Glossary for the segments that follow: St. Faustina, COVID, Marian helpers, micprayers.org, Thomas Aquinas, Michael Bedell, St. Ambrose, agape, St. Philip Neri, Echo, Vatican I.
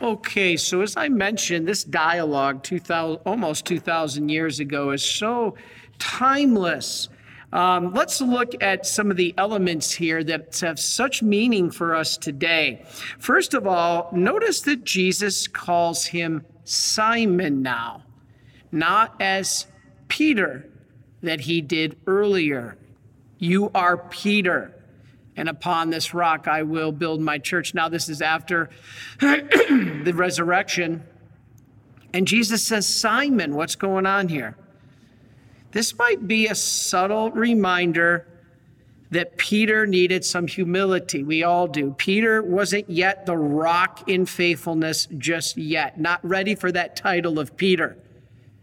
Okay, so as I mentioned, this dialogue almost 2,000 years ago is so timeless. Let's look at some of the elements here that have such meaning for us today. First of all, notice that Jesus calls him Simon now, not as Peter that he did earlier. You are Peter, and upon this rock I will build my church. Now this is after the resurrection. And Jesus says, Simon, what's going on here? This might be a subtle reminder that Peter needed some humility. We all do. Peter wasn't yet the rock in faithfulness just yet, not ready for that title of Peter.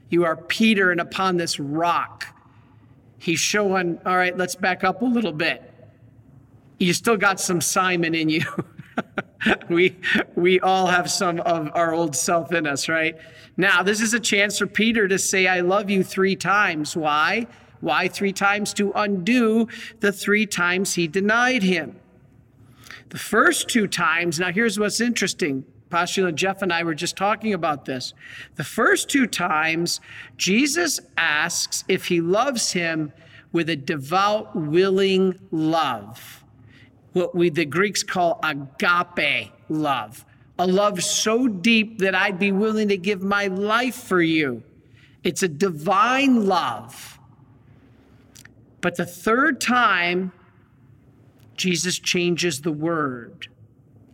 You are Peter, and upon this rock. He's showing, all right, let's back up a little bit. You still got some Simon in you. We all have some of our old self in us, right? Now, this is a chance for Peter to say, I love you 3 times. Why? Why 3 times? To undo the 3 times he denied him. The first 2 times, now here's what's interesting. Postulate Jeff and I were just talking about this. The first 2 times, Jesus asks if he loves him with a devout, willing love, what the Greeks call agape love, a love so deep that I'd be willing to give my life for you. It's a divine love. But the third time, Jesus changes the word.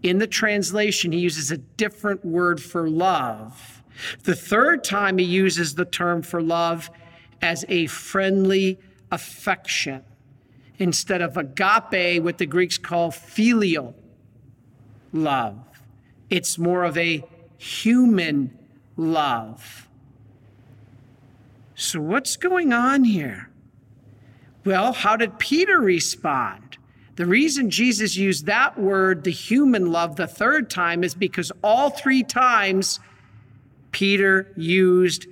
In the translation, he uses a different word for love. The third time he uses the term for love as a friendly affection, instead of agape, what the Greeks call filial love. It's more of a human love. So what's going on here? Well, how did Peter respond? The reason Jesus used that word, the human love, the third time is because all 3 times Peter used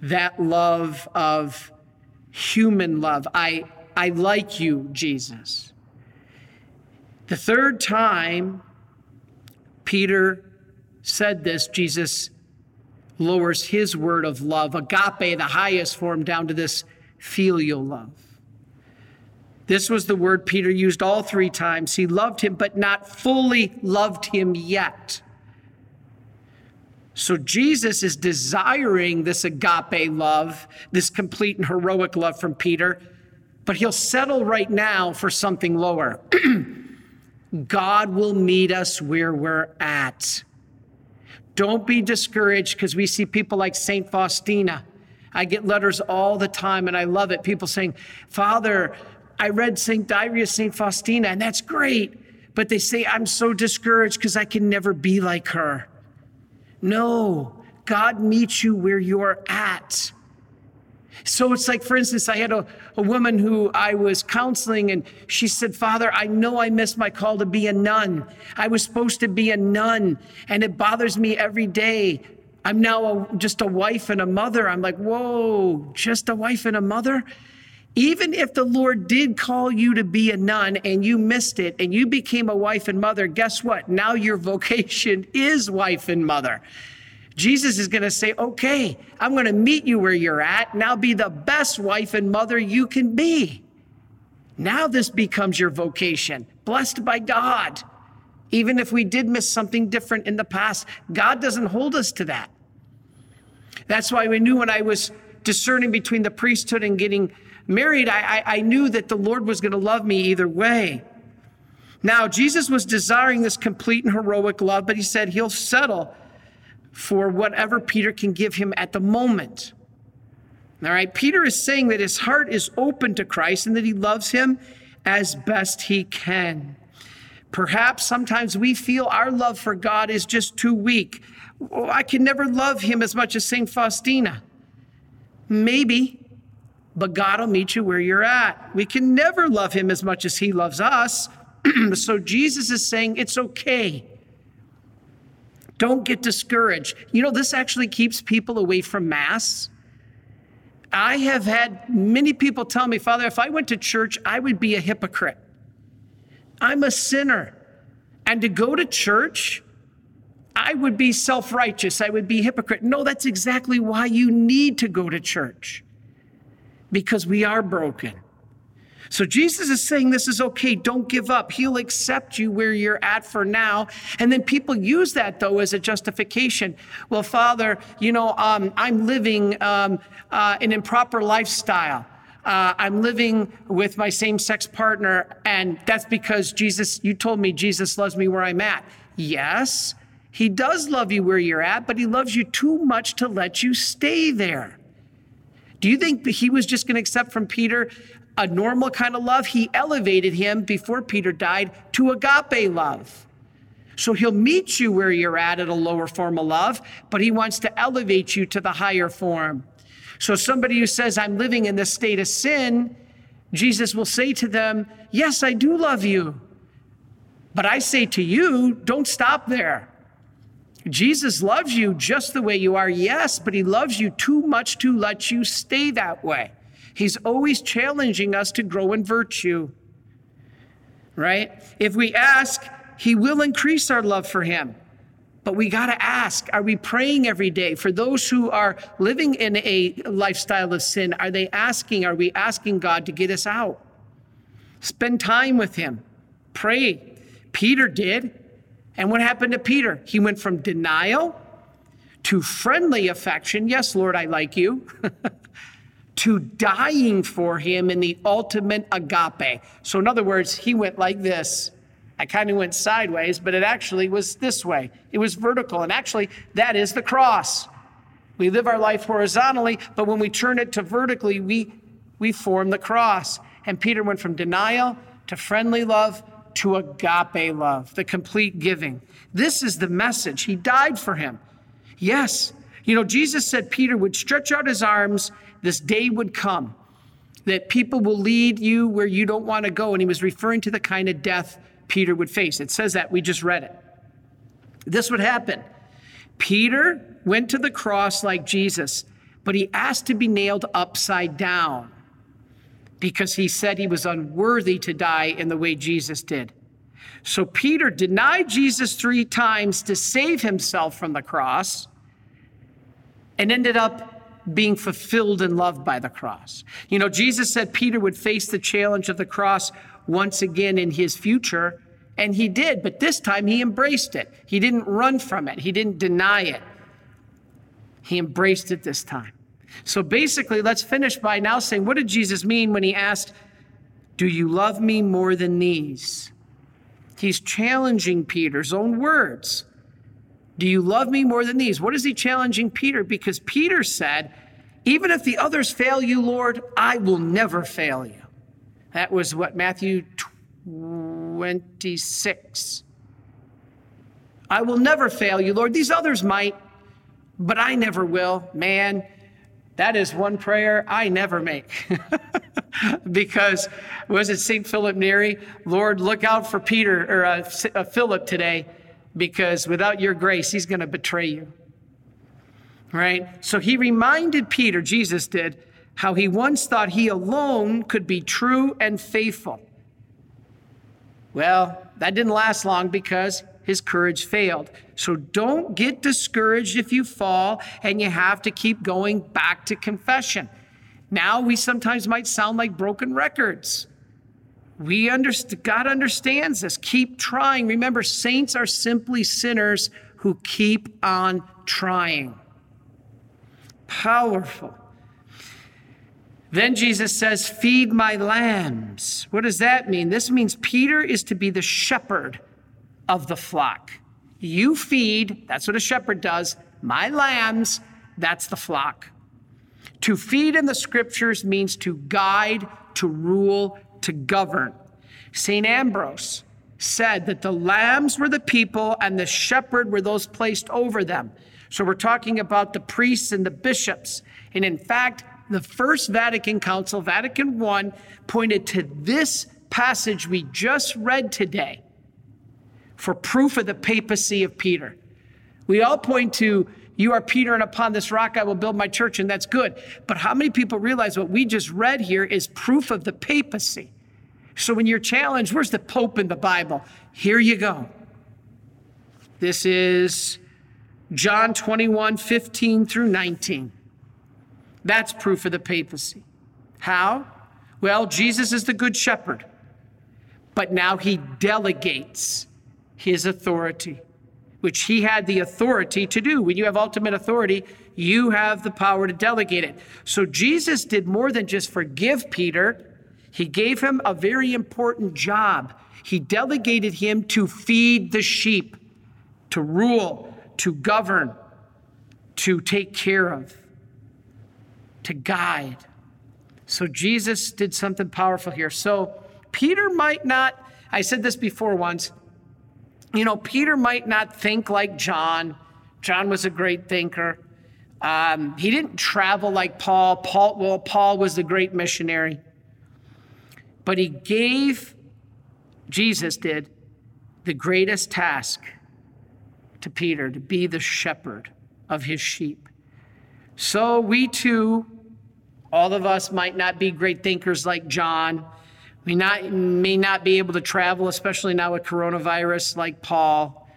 that love of human love. I like you, Jesus. The third time Peter said this, Jesus lowers his word of love, agape, the highest form, down to this filial love. This was the word Peter used all 3 times. He loved him, but not fully loved him yet. So Jesus is desiring this agape love, this complete and heroic love from Peter, but he'll settle right now for something lower. God will meet us where we're at. Don't be discouraged, because we see people like St. Faustina. I get letters all the time, and I love it. People saying, Father, I read St. Diary of St. Faustina, and that's great. But they say, I'm so discouraged because I can never be like her. No, God meets you where you're at. So it's like, for instance, I had a woman who I was counseling, and she said, Father, I know I missed my call to be a nun. I was supposed to be a nun, and it bothers me every day. I'm now just a wife and a mother. I'm like, whoa, just a wife and a mother? Even if the Lord did call you to be a nun and you missed it and you became a wife and mother, guess what? Now your vocation is wife and mother. Jesus is going to say, okay, I'm going to meet you where you're at. Now be the best wife and mother you can be. Now this becomes your vocation, blessed by God. Even if we did miss something different in the past, God doesn't hold us to that. That's why we knew when I was discerning between the priesthood and getting married, I knew that the Lord was going to love me either way. Now, Jesus was desiring this complete and heroic love, but he said he'll settle for whatever Peter can give him at the moment. All right, Peter is saying that his heart is open to Christ and that he loves him as best he can. Perhaps sometimes we feel our love for God is just too weak. Oh, I can never love him as much as St. Faustina. Maybe. But God will meet you where you're at. We can never love him as much as he loves us. So Jesus is saying, it's okay. Don't get discouraged. You know, this actually keeps people away from Mass. I have had many people tell me, Father, if I went to church, I would be a hypocrite. I'm a sinner. And to go to church I would be self-righteous, I would be hypocrite. No, that's exactly why you need to go to church, because we are broken. So Jesus is saying this is okay, don't give up. He'll accept you where you're at for now. And then people use that, though, as a justification. Well, Father, I'm living an improper lifestyle. I'm living with my same-sex partner, and that's because you told me Jesus loves me where I'm at. Yes, he does love you where you're at, but he loves you too much to let you stay there. Do you think that he was just going to accept from Peter a normal kind of love? He elevated him before Peter died to agape love. So he'll meet you where you're at a lower form of love, but he wants to elevate you to the higher form. So somebody who says, I'm living in this state of sin, Jesus will say to them, yes, I do love you, but I say to you, don't stop there. Jesus loves you just the way you are, yes, but he loves you too much to let you stay that way. He's always challenging us to grow in virtue, right? If we ask, he will increase our love for him. But we got to ask, are we praying every day? For those who are living in a lifestyle of sin, are we asking God to get us out? Spend time with him. Pray. Peter did. And what happened to Peter? He went from denial to friendly affection. Yes, Lord, I like you. To dying for him in the ultimate agape. So in other words, he went like this. I kind of went sideways, but it actually was this way. It was vertical. And actually, that is the cross. We live our life horizontally, but when we turn it to vertically, we form the cross. And Peter went from denial to friendly love to agape love, the complete giving. This is the message. He died for him. Yes. Jesus said Peter would stretch out his arms. This day would come that people will lead you where you don't want to go. And he was referring to the kind of death Peter would face. It says that. We just read it. This would happen. Peter went to the cross like Jesus, but he asked to be nailed upside down because he said he was unworthy to die in the way Jesus did. So Peter denied Jesus 3 times to save himself from the cross and ended up being fulfilled and loved by the cross. Jesus said Peter would face the challenge of the cross once again in his future, and he did, but this time he embraced it. He didn't run from it. He didn't deny it. He embraced it this time. So basically, let's finish by now saying, what did Jesus mean when he asked, do you love me more than these? He's challenging Peter's own words. Do you love me more than these? What is he challenging Peter? Because Peter said, even if the others fail you, Lord, I will never fail you. That was what, Matthew 26. I will never fail you, Lord. These others might, but I never will. Man, that is one prayer I never make. Because, was it St. Philip Neri? Lord, look out for Peter, or Philip today, because without your grace, he's going to betray you, right? So he reminded Peter, Jesus did, how he once thought he alone could be true and faithful. Well, that didn't last long because his courage failed. So don't get discouraged if you fall and you have to keep going back to confession. Now we sometimes might sound like broken records. God understands this. Keep trying. Remember, saints are simply sinners who keep on trying. Powerful. Then Jesus says, feed my lambs. What does that mean? This means Peter is to be the shepherd of the flock. You feed, that's what a shepherd does. My lambs, that's the flock. To feed in the scriptures means to guide, to rule, to govern. St. Ambrose said that the lambs were the people and the shepherd were those placed over them. So we're talking about the priests and the bishops. And in fact, the First Vatican Council, Vatican I, pointed to this passage we just read today for proof of the papacy of Peter. We all point to, you are Peter, and upon this rock I will build my church, and that's good. But how many people realize what we just read here is proof of the papacy? So when you're challenged, where's the Pope in the Bible? Here you go. This is John 21:15-19. That's proof of the papacy. How? Well, Jesus is the good shepherd, but now he delegates his authority, which he had the authority to do. When you have ultimate authority, you have the power to delegate it. So Jesus did more than just forgive Peter. He gave him a very important job. He delegated him to feed the sheep, to rule, to govern, to take care of, to guide. So Jesus did something powerful here. So Peter might not, I said this before once, Peter might not think like John. John was a great thinker. He didn't travel like Paul. Paul was the great missionary. But he gave, Jesus did, the greatest task to Peter, to be the shepherd of his sheep. So we too, all of us, might not be great thinkers like John. We may not be able to travel, especially now with coronavirus, like Paul,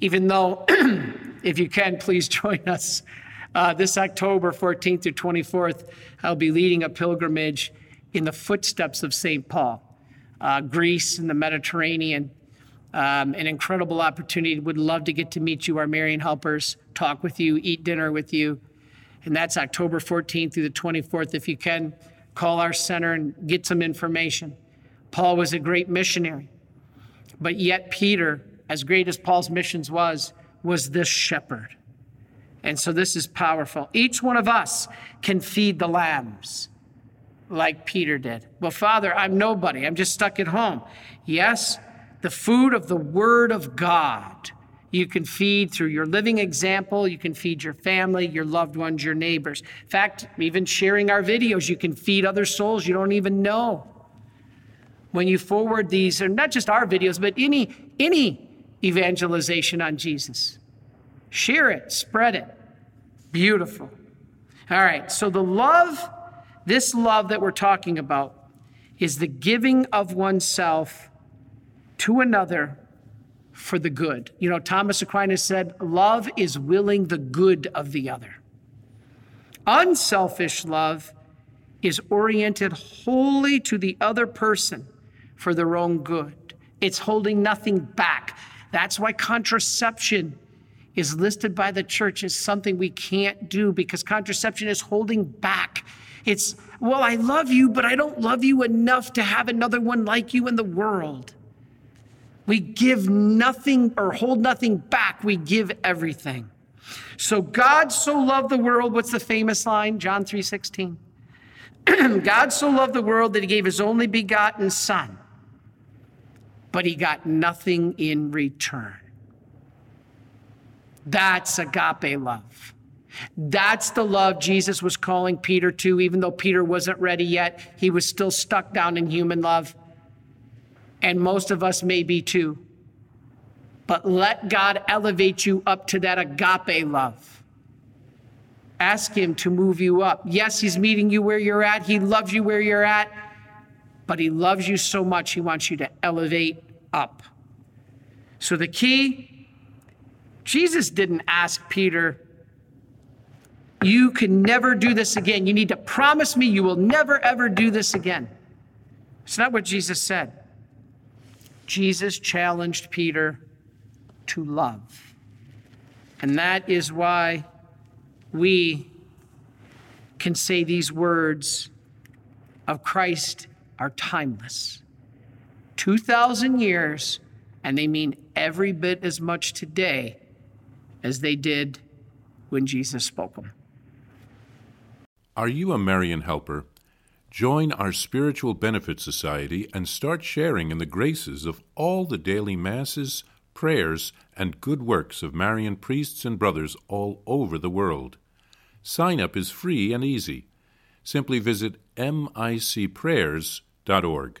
even though, if you can, please join us. This October 14th through 24th, I'll be leading a pilgrimage in the footsteps of St. Paul, Greece and the Mediterranean. An incredible opportunity. Would love to get to meet you, our Marian helpers, talk with you, eat dinner with you. And that's October 14th through the 24th. If you can, call our center and get some information. Paul was a great missionary, but yet Peter, as great as Paul's missions was this shepherd. And so this is powerful. Each one of us can feed the lambs like Peter did. Well, Father, I'm nobody. I'm just stuck at home. Yes, the food of the Word of God, you can feed through your living example. You can feed your family, your loved ones, your neighbors. In fact, even sharing our videos, you can feed other souls you don't even know. When you forward these, or not just our videos, but any evangelization on Jesus, share it, spread it. Beautiful. All right, so the love, this love that we're talking about is the giving of oneself to another for the good. Thomas Aquinas said, love is willing the good of the other. Unselfish love is oriented wholly to the other person for their own good. It's holding nothing back. That's why contraception is listed by the church as something we can't do, because contraception is holding back. It's, well, I love you, but I don't love you enough to have another one like you in the world. We give nothing or hold nothing back. We give everything. So God so loved the world. What's the famous line? John 3:16. God so loved the world that he gave his only begotten son, but he got nothing in return. That's agape love. That's the love Jesus was calling Peter to, even though Peter wasn't ready yet. He was still stuck down in human love. And most of us may be too. But let God elevate you up to that agape love. Ask him to move you up. Yes, he's meeting you where you're at. He loves you where you're at. But he loves you so much, he wants you to elevate up. So the key, Jesus didn't ask Peter, you can never do this again. You need to promise me you will never, ever do this again. It's not what Jesus said. Jesus challenged Peter to love. And that is why we can say these words of Christ are timeless. 2,000 years, and they mean every bit as much today as they did when Jesus spoke them. Are you a Marian helper? Join our Spiritual Benefit Society and start sharing in the graces of all the daily masses, prayers, and good works of Marian priests and brothers all over the world. Sign up is free and easy. Simply visit micprayers.org.